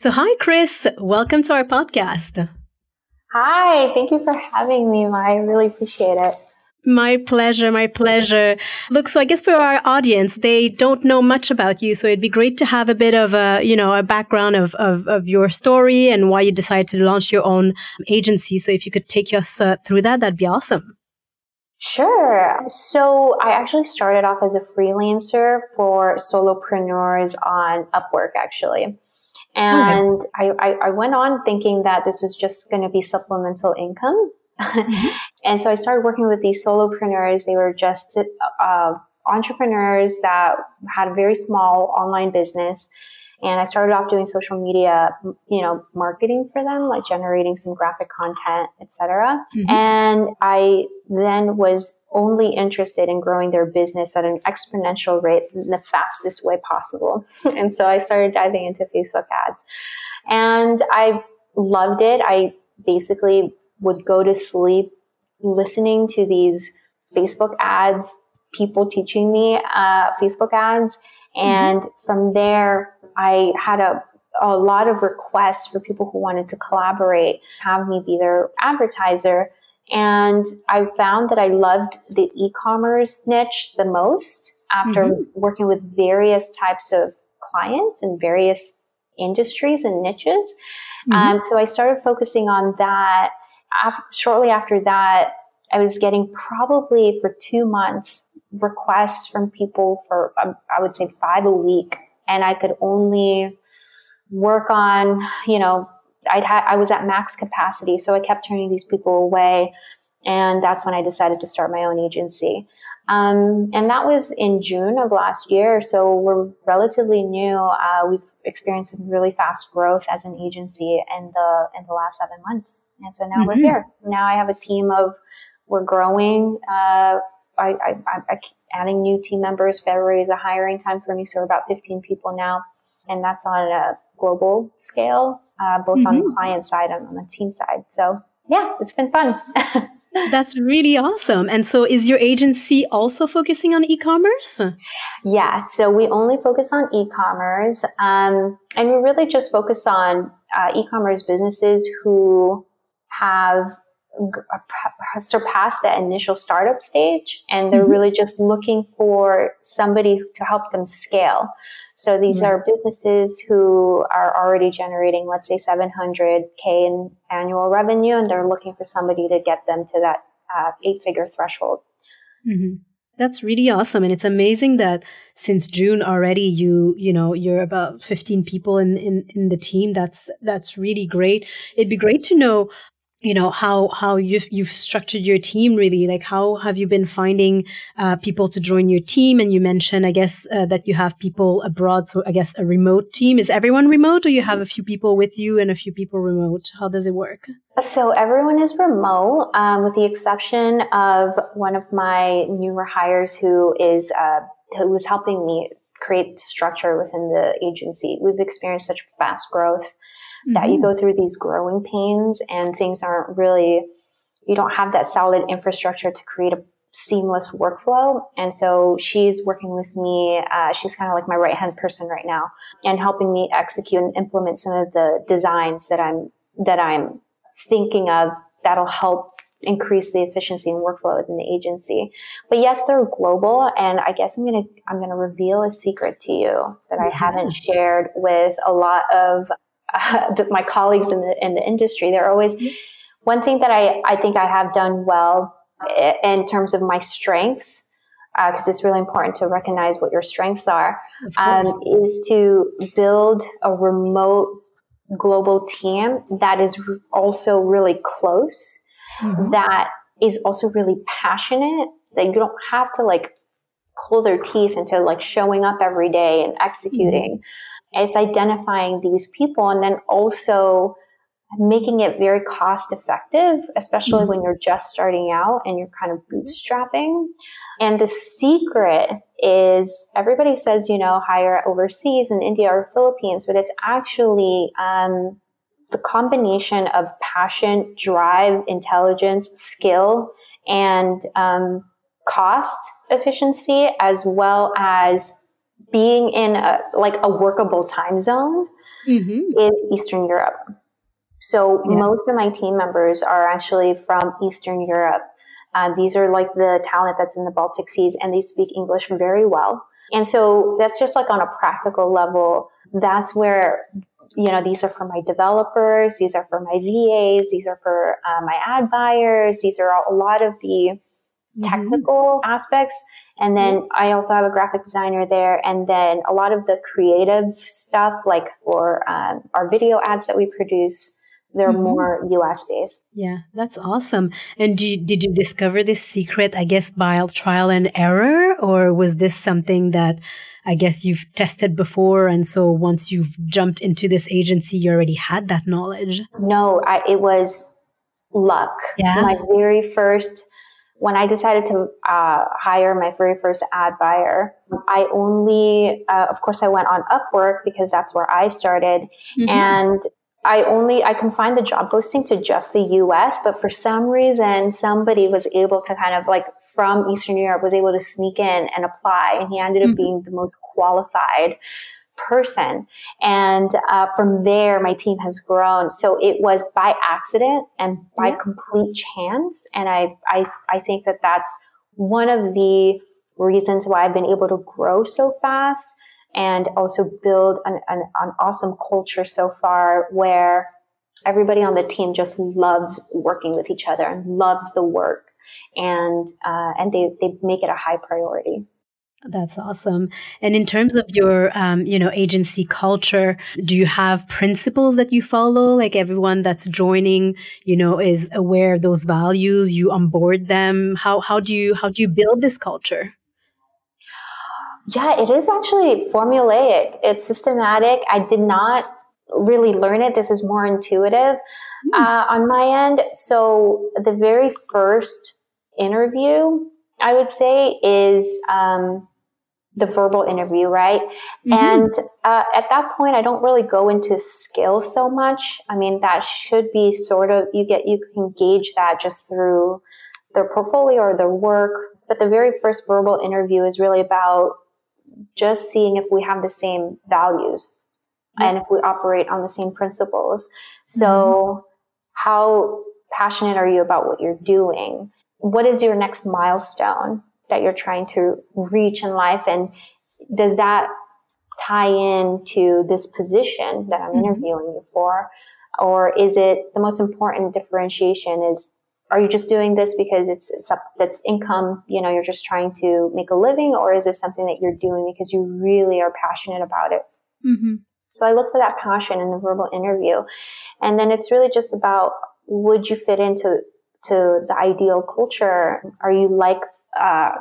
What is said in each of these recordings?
So hi, Kris. Welcome to our podcast. Hi, thank you for having me, Mai. I really appreciate it. My pleasure, my pleasure. Look, so I guess for our audience, they don't know much about you, so it'd be great to have a bit of a, you know, a background of your story and why you decided to launch your own agency. So if you could take us through that, that'd be awesome. Sure. So I actually started off as a freelancer for solopreneurs on Upwork, actually. And I went on thinking that this was just going to be supplemental income. And so I started working with these solopreneurs. They were just entrepreneurs that had a very small online business. And I started off doing social media, you know, marketing for them, like generating some graphic content, etc. And I then was only interested in growing their business at an exponential rate in the fastest way possible. And so I started diving into Facebook ads. And I loved it. I basically would go to sleep listening to these Facebook ads, people teaching me Facebook ads. And from there, I had a lot of requests for people who wanted to collaborate, have me be their advertiser. And I found that I loved the e-commerce niche the most after working with various types of clients and various industries and niches. So I started focusing on that. Shortly after that, I was getting probably for 2 months requests from people for, I would say 5 a week. And I could only work on, you know, I was at max capacity. So I kept turning these people away. And that's when I decided to start my own agency. And that was in June of last year. So we're relatively new. We've experienced some really fast growth as an agency in the last 7 months. And so now we're here. Now I have a team of, we're growing. I keep adding new team members. February is a hiring time for me. So we're about 15 people now. And that's on a global scale, both on the client side and on the team side. So yeah, it's been fun. That's really awesome. And so is your agency also focusing on e-commerce? Yeah. So we only focus on e-commerce. And we really just focus on e-commerce businesses who have surpassed that initial startup stage, and they're really just looking for somebody to help them scale. So these are businesses who are already generating, let's say, $700K in annual revenue, and they're looking for somebody to get them to that 8-figure threshold. That's really awesome. And it's amazing that since June already, you're about 15 people in the team. That's really great. It'd be great to know, you know, how you've structured your team, really. Like, how have you been finding people to join your team? And you mentioned, I guess, that you have people abroad. So I guess a remote team. Is everyone remote, or you have a few people with you and a few people remote? How does it work? So everyone is remote, with the exception of one of my newer hires who was helping me create structure within the agency. We've experienced such fast growth that you go through these growing pains, and things aren't really, you don't have that solid infrastructure to create a seamless workflow. And so she's working with me. She's kind of like my right-hand person right now, and helping me execute and implement some of the designs that I'm thinking of that'll help increase the efficiency and workflow within the agency. But yes, they're global, and I guess I'm gonna reveal a secret to you that I haven't shared with a lot of my colleagues in the industry. They're always, one thing that I think I have done well in terms of my strengths, because it's really important to recognize what your strengths are, is to build a remote global team that is also really close, that is also really passionate, that you don't have to like pull their teeth into like showing up every day and executing. It's identifying these people, and then also making it very cost effective, especially when you're just starting out and you're kind of bootstrapping. And the secret is, everybody says, you know, hire overseas in India or Philippines, but it's actually the combination of passion, drive, intelligence, skill, and cost efficiency, as well as being in a workable time zone mm-hmm. is Eastern Europe. So most of my team members are actually from Eastern Europe. These are like the talent that's in the Baltic Seas, and they speak English very well. And so that's just like on a practical level. That's where, you know, these are for my developers, these are for my VAs, these are for my ad buyers. These are all, a lot of the technical aspects. And then I also have a graphic designer there. And then a lot of the creative stuff, like for our video ads that we produce, they're more US based. Yeah, that's awesome. And did you discover this secret, I guess, by trial and error? Or was this something that I guess you've tested before, and so once you've jumped into this agency, you already had that knowledge? No, it was luck. Yeah. My very first, when I decided to hire my very first ad buyer, I only, of course, I went on Upwork because that's where I started. Mm-hmm. And I confined the job posting to just the US, but for some reason, somebody was able to kind of like from Eastern Europe was able to sneak in and apply. And he ended up being the most qualified person. And from there, my team has grown. So it was by accident and by complete chance. And I think that that's one of the reasons why I've been able to grow so fast and also build an awesome culture so far, where everybody on the team just loves working with each other and loves the work, and they make it a high priority. That's awesome. And in terms of your, agency culture, do you have principles that you follow? Like everyone that's joining, is aware of those values. You onboard them. How do you build this culture? Yeah, it is actually formulaic. It's systematic. I did not really learn it. This is more intuitive on my end. So the very first interview, I would say, is the verbal interview, right? Mm-hmm. And at that point, I don't really go into skill so much. I mean, that should be sort of, you can gauge that just through their portfolio or their work. But the very first verbal interview is really about just seeing if we have the same values and if we operate on the same principles. So how passionate are you about what you're doing? What is your next milestone that you're trying to reach in life? And does that tie into this position that I'm interviewing you for? Or is it the most important differentiation is, are you just doing this because that's income, you're just trying to make a living, or is this something that you're doing because you really are passionate about it? Mm-hmm. So I look for that passion in the verbal interview. And then it's really just about, would you fit into the ideal culture? Are you like,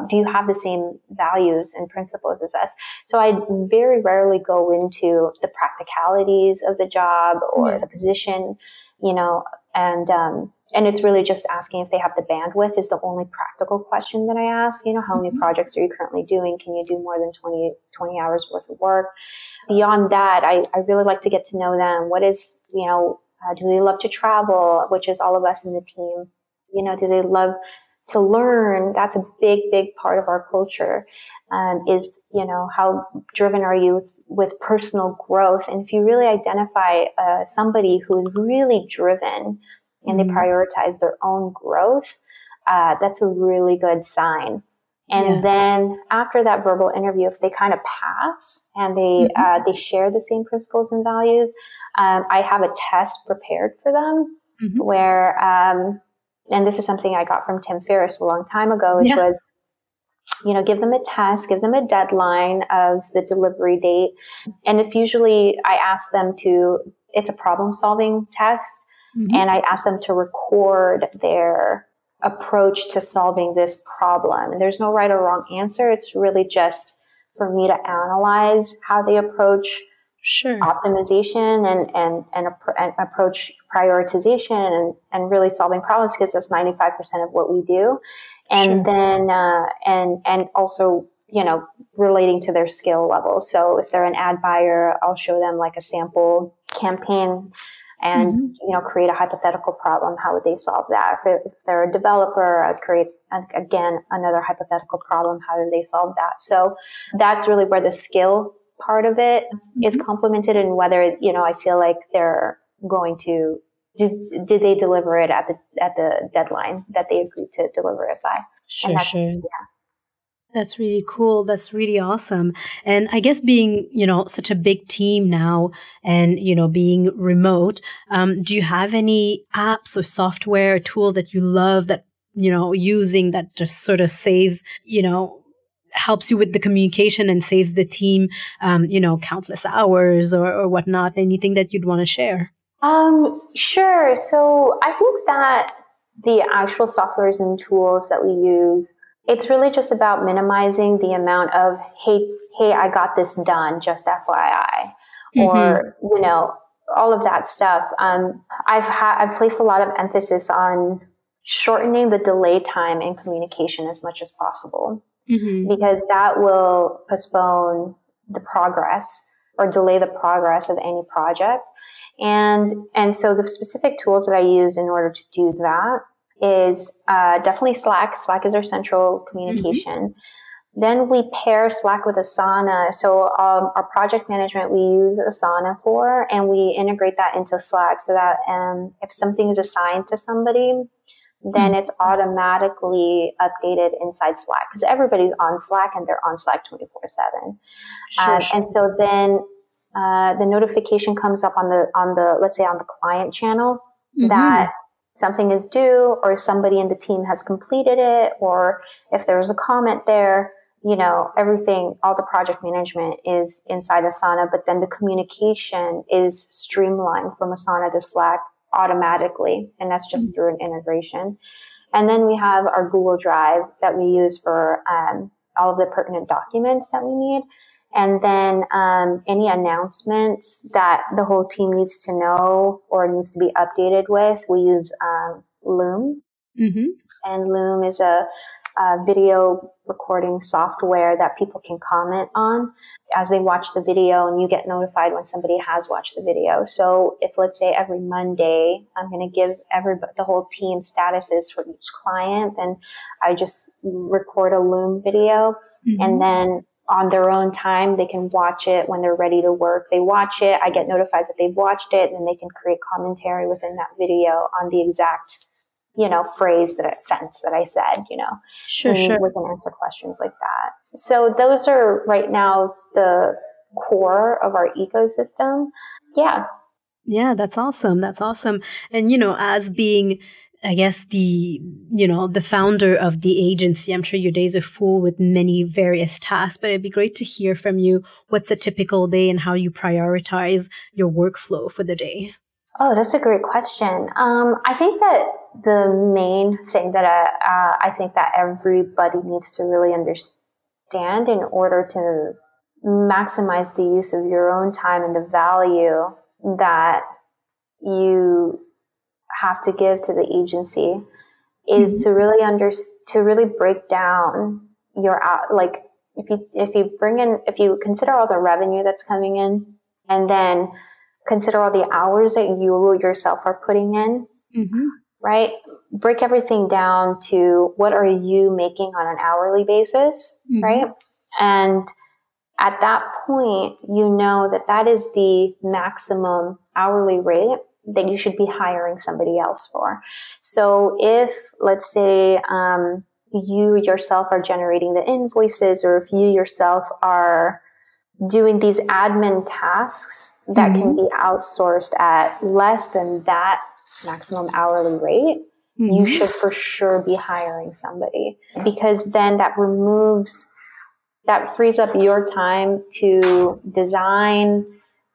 do you have the same values and principles as us? So I very rarely go into the practicalities of the job or the position, and it's really just asking if they have the bandwidth is the only practical question that I ask. How many projects are you currently doing? Can you do more than 20 hours worth of work? Beyond that, I really like to get to know them. What is, do they love to travel, which is all of us in the team? Do they love to learn? That's a big, big part of our culture. How driven are you with personal growth? And if you really identify somebody who is really driven and they prioritize their own growth, that's a really good sign. And then after that verbal interview, if they kind of pass and they share the same principles and values, I have a test prepared for them where, and this is something I got from Tim Ferriss a long time ago, which was, give them a test, give them a deadline of the delivery date. And it's usually, I ask them it's a problem solving test. Mm-hmm. And I ask them to record their approach to solving this problem. And there's no right or wrong answer. It's really just for me to analyze how they approach optimization and approach prioritization and really solving problems, because that's 95% of what we do. And then and also, relating to their skill level. So if they're an ad buyer, I'll show them like a sample campaign and, create a hypothetical problem. How would they solve that? If they're a developer, I'd create, again, another hypothetical problem. How do they solve that? So that's really where the skill part of it is complemented, and whether, you know, I feel like they're going to, did they deliver it at the deadline that they agreed to deliver it by? Sure, sure. Yeah. That's really cool. That's really awesome. And I guess being, you know, such a big team now and, you know, being remote, do you have any apps or software or tools that you love that, you know, using that just sort of saves, you know, helps you with the communication and saves the team, you know, countless hours or whatnot? Anything that you'd want to share? Sure. So I think that the actual softwares and tools that we use, it's really just about minimizing the amount of, hey, I got this done, just FYI, or, you know, all of that stuff. I've placed a lot of emphasis on shortening the delay time in communication as much as possible, because that will postpone the progress or delay the progress of any project. And so the specific tools that I use in order to do that is definitely Slack. Slack is our central communication. Then we pair Slack with Asana. So our project management, we use Asana for, and we integrate that into Slack so that if something is assigned to somebody, then it's automatically updated inside Slack, because everybody's on Slack and they're on Slack 24/7. And so then the notification comes up on the let's say on the client channel that something is due, or somebody in the team has completed it, or if there was a comment there, you know, everything, all the project management is inside Asana, but then the communication is streamlined from Asana to Slack automatically. And that's just through an integration. And then we have our Google Drive that we use for all of the pertinent documents that we need. And then any announcements that the whole team needs to know or needs to be updated with, we use Loom. And Loom is a video recording software that people can comment on as they watch the video, and you get notified when somebody has watched the video. So if, let's say, every Monday I'm going to give the whole team statuses for each client, then I just record a Loom video, and then on their own time, they can watch it when they're ready to work. They watch it. I get notified that they've watched it, and they can create commentary within that video on the exact, you know, phrase sentence that I said, you know, we can answer questions like that. So those are right now the core of our ecosystem. Yeah. Yeah. That's awesome. That's awesome. And, you know, as being, I guess, the founder of the agency, I'm sure your days are full with many various tasks, but it'd be great to hear from you. What's a typical day and how you prioritize your workflow for the day? Oh, that's a great question. I think that the main thing that I think that everybody needs to really understand in order to maximize the use of your own time and the value that you have to give to the agency is to really break down your out. Like if you consider all the revenue that's coming in, and then consider all the hours that you yourself are putting in, right? Break everything down to what are you making on an hourly basis, right? And at that point, you know that is the maximum hourly rate that you should be hiring somebody else for. So if, let's say, you yourself are generating the invoices, or if you yourself are doing these admin tasks that can be outsourced at less than that maximum hourly rate, you should for sure be hiring somebody, because then that frees up your time to design,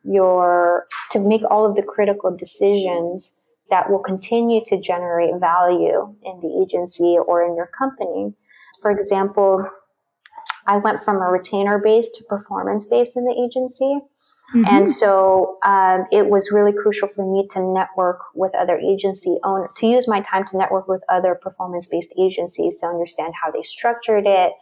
to make all of the critical decisions that will continue to generate value in the agency or in your company. For example, I went from a retainer-based to performance-based in the agency. And so it was really crucial for me to network with other agency owners, to use my time to network with other performance-based agencies to understand how they structured it,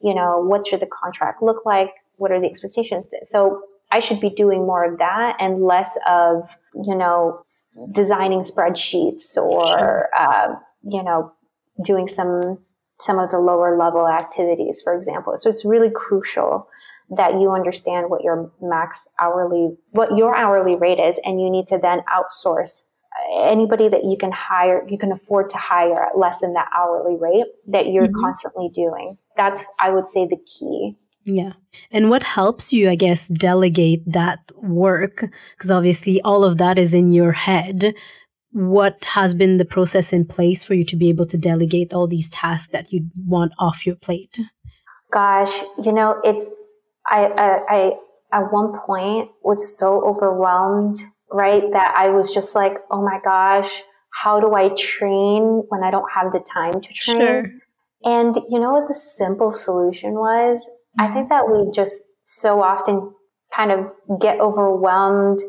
you know, what should the contract look like, what are the expectations. So I should be doing more of that and less of, you know, designing spreadsheets or, you know, doing some of the lower level activities, for example. So it's really crucial that you understand what your max hourly, what your hourly rate is, and you need to then outsource anybody that you can hire, you can afford to hire at less than that hourly rate that you're constantly doing. That's, I would say, the key. Yeah. And what helps you, I guess, delegate that work? Because obviously all of that is in your head. What has been the process in place for you to be able to delegate all these tasks that you want off your plate? Gosh, you know, it's, I at one point was so overwhelmed, right? That I was just like, oh my gosh, how do I train when I don't have the time to train? Sure. And you know what the simple solution was? I think that we just so often kind of get overwhelmed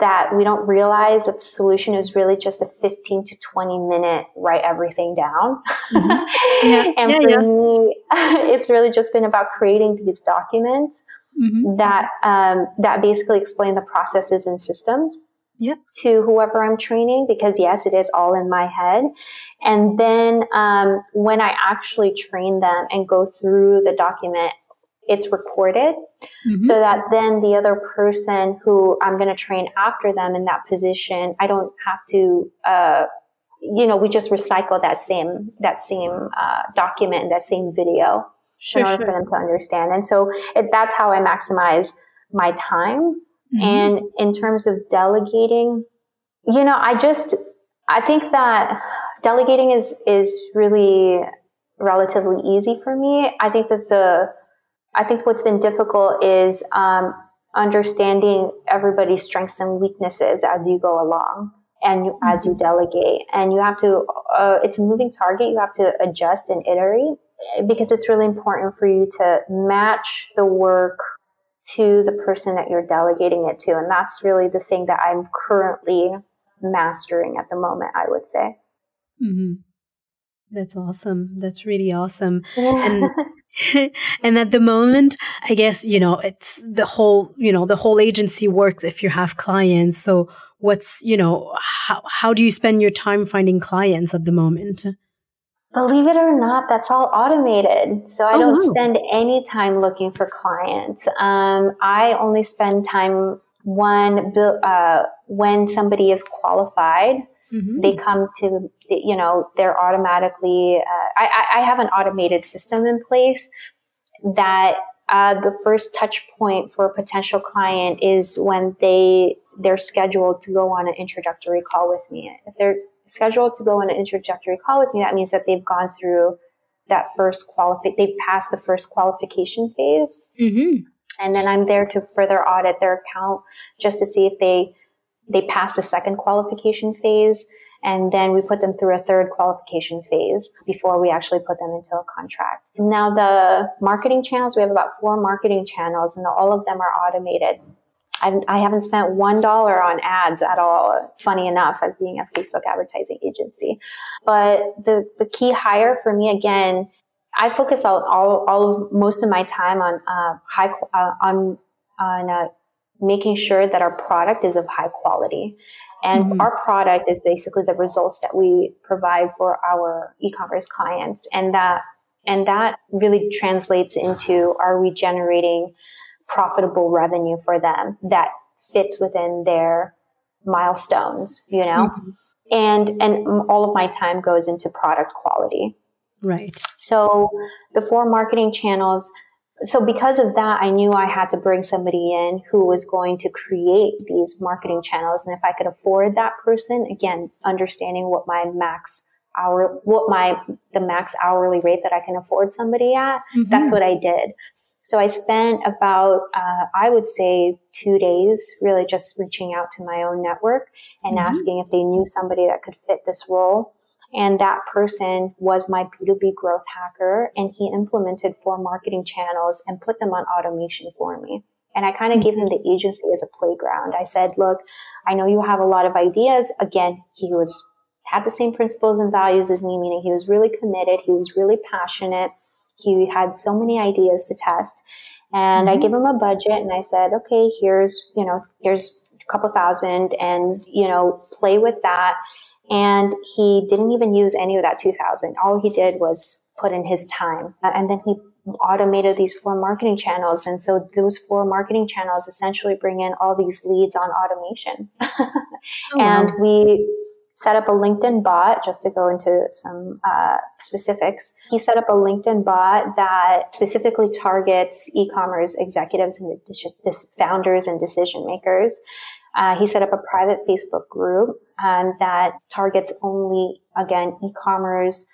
that we don't realize that the solution is really just a 15 to 20 minute write everything down. And for me, it's really just been about creating these documents that basically explain the processes and systems to whoever I'm training, because yes, it is all in my head. And then when I actually train them and go through the document, it's recorded so that then the other person who I'm going to train after them in that position, I don't have to, you know, we just recycle that same document, that same video in order for them to understand. And so that's how I maximize my time. And in terms of delegating, you know, I think that delegating is really relatively easy for me. I think what's been difficult is understanding everybody's strengths and weaknesses as you go along and as you delegate. And you have to, it's a moving target. You have to adjust and iterate, because it's really important for you to match the work to the person that you're delegating it to. And that's really the thing that I'm currently mastering at the moment, I would say. Mm-hmm. That's awesome. That's really awesome. And at the moment, I guess, you know, it's the whole agency works if you have clients. So what's, you know, how do you spend your time finding clients at the moment? Believe it or not, that's all automated. So I don't spend any time looking for clients. I only spend time when somebody is qualified. They come to, you know, they're automatically, I have an automated system in place that the first touch point for a potential client is when they're scheduled to go on an introductory call with me. If they're scheduled to go on an introductory call with me, that means that they've gone through that they've passed the first qualification phase. And then I'm there to further audit their account just to see if they pass the second qualification phase, and then we put them through a third qualification phase before we actually put them into a contract. Now the marketing channels, we have about 4 marketing channels, and all of them are automated. I haven't spent $1 on ads at all, funny enough, as being a Facebook advertising agency. But the key hire for me, again, I focus most of my time on making sure that our product is of high quality. And our product is basically the results that we provide for our e-commerce clients. And that really translates into, are we generating profitable revenue for them that fits within their milestones, you know? And all of my time goes into product quality. Right. So the 4 marketing channels. So because of that, I knew I had to bring somebody in who was going to create these marketing channels. And if I could afford that person, again, understanding what my max hourly rate that I can afford somebody at, that's what I did. So I spent about, I would say 2 days really just reaching out to my own network and asking if they knew somebody that could fit this role. And that person was my B2B growth hacker, and he implemented 4 marketing channels and put them on automation for me. And I kind of gave him the agency as a playground. I said, look, I know you have a lot of ideas. Again, he had the same principles and values as me, meaning he was really committed. He was really passionate. He had so many ideas to test. And I gave him a budget and I said, okay, here's a couple $1,000 and, you know, play with that. And he didn't even use any of that $2,000. All he did was put in his time. And then he automated these 4 marketing channels. And so those 4 marketing channels essentially bring in all these leads on automation. And we set up a LinkedIn bot, just to go into some specifics. He set up a LinkedIn bot that specifically targets e-commerce executives and founders and decision makers. He set up a private Facebook group that targets only, again, e-commerce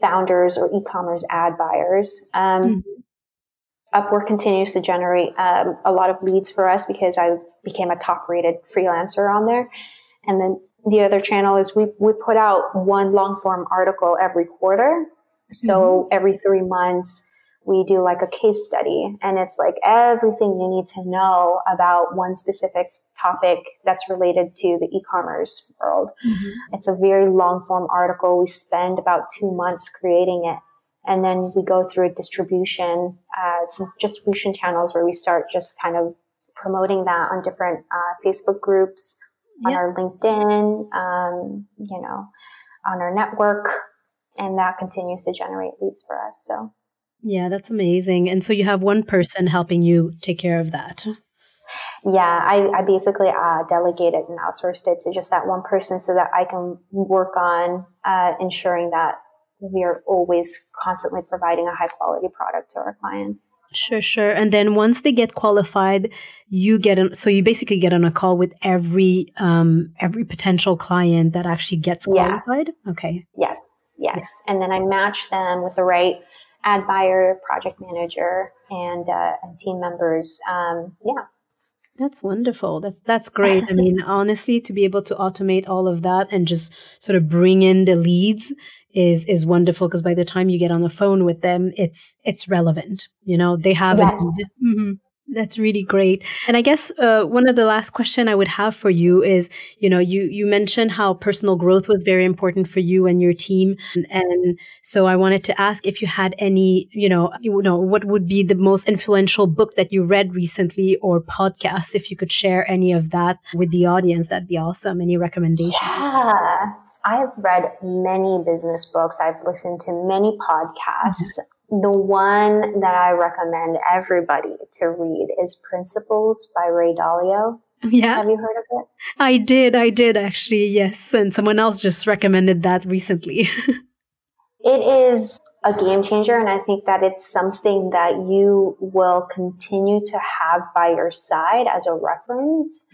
founders or e-commerce ad buyers. Upwork continues to generate a lot of leads for us because I became a top-rated freelancer on there. And then the other channel is we put out 1 long-form article every quarter. So every 3 months, we do like a case study, and it's like everything you need to know about one specific topic that's related to the e-commerce world. It's a very long form article. We spend about 2 months creating it. And then we go through a distribution, some distribution channels where we start just kind of promoting that on different Facebook groups, on our LinkedIn, you know, on our network. And that continues to generate leads for us. So. Yeah, that's amazing. And so you have one person helping you take care of that. Yeah, I basically delegated and outsourced it to just that one person so that I can work on ensuring that we are always constantly providing a high quality product to our clients. Sure, sure. And then once they get qualified, you get on, so you basically get on a call with every potential client that actually gets qualified? Yeah. Okay. Yes, yes. Yes. And then I match them with the right ad buyer, project manager, and team members. Yeah. That's wonderful. That's great. I mean, honestly, to be able to automate all of that and just sort of bring in the leads is wonderful, because by the time you get on the phone with them, it's relevant. You know, they have a need. That's really great. And I guess one of the last question I would have for you is, you know, you mentioned how personal growth was very important for you and your team. And so I wanted to ask if you had any, you know, what would be the most influential book that you read recently, or podcasts? If you could share any of that with the audience, that'd be awesome. Any recommendations? Yeah, I've read many business books. I've listened to many podcasts. The one that I recommend everybody to read is Principles by Ray Dalio. Yeah. Have you heard of it? I did actually, yes. And someone else just recommended that recently. It is a game changer, and I think that it's something that you will continue to have by your side as a reference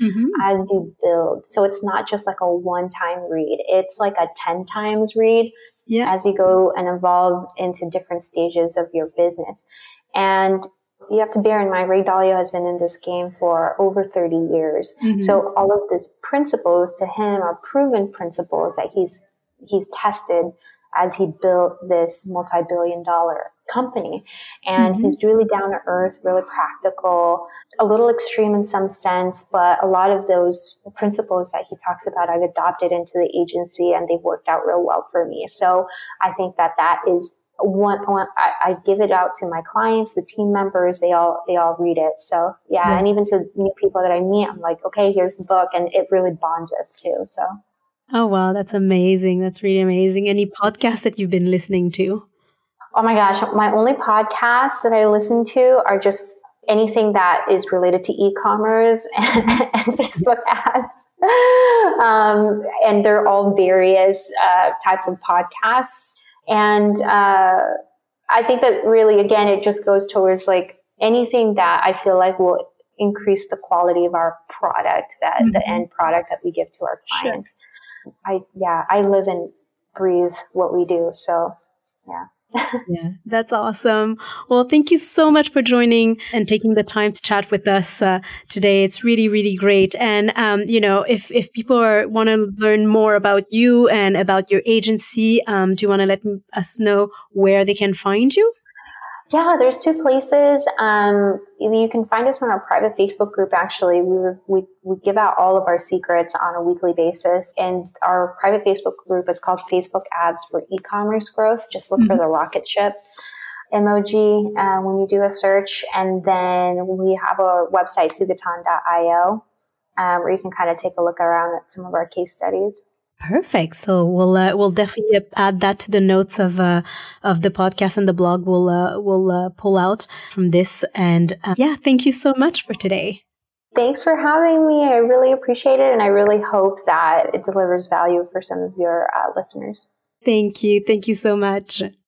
as you build. So it's not just like a one-time read. It's like a 10 times read. Yeah. As you go and evolve into different stages of your business. And you have to bear in mind, Ray Dalio has been in this game for over 30 years. So all of these principles to him are proven principles that he's tested as he built this multi-billion-dollar company. And he's really down to earth, really practical, a little extreme in some sense, but a lot of those principles that he talks about, I've adopted into the agency, and they've worked out real well for me. So I think that is one I give it out to my clients, the team members, they all read it. So yeah. And even to new people that I meet, I'm like, okay, here's the book. And it really bonds us too. So. Oh, wow. That's amazing. That's really amazing. Any podcasts that you've been listening to? Oh my gosh. My only podcasts that I listen to are just anything that is related to e-commerce and Facebook ads. And they're all various types of podcasts. And I think that really, again, it just goes towards like anything that I feel like will increase the quality of our product, that the end product that we give to our clients. Sure. I live and breathe what we do. So, yeah. Yeah, that's awesome. Well, thank you so much for joining and taking the time to chat with us today. It's really, really great. And, you know, if people want to learn more about you and about your agency, do you want to let us know where they can find you? Yeah, there's 2 places. You can find us on our private Facebook group. Actually, we give out all of our secrets on a weekly basis, and our private Facebook group is called Facebook Ads for E-commerce Growth. Just look for the rocket ship emoji when you do a search, and then we have a website, Sugatan.io, where you can kind of take a look around at some of our case studies. Perfect. So we'll definitely add that to the notes of the podcast and the blog. We'll pull out from this. And thank you so much for today. Thanks for having me. I really appreciate it, and I really hope that it delivers value for some of your listeners. Thank you. Thank you so much.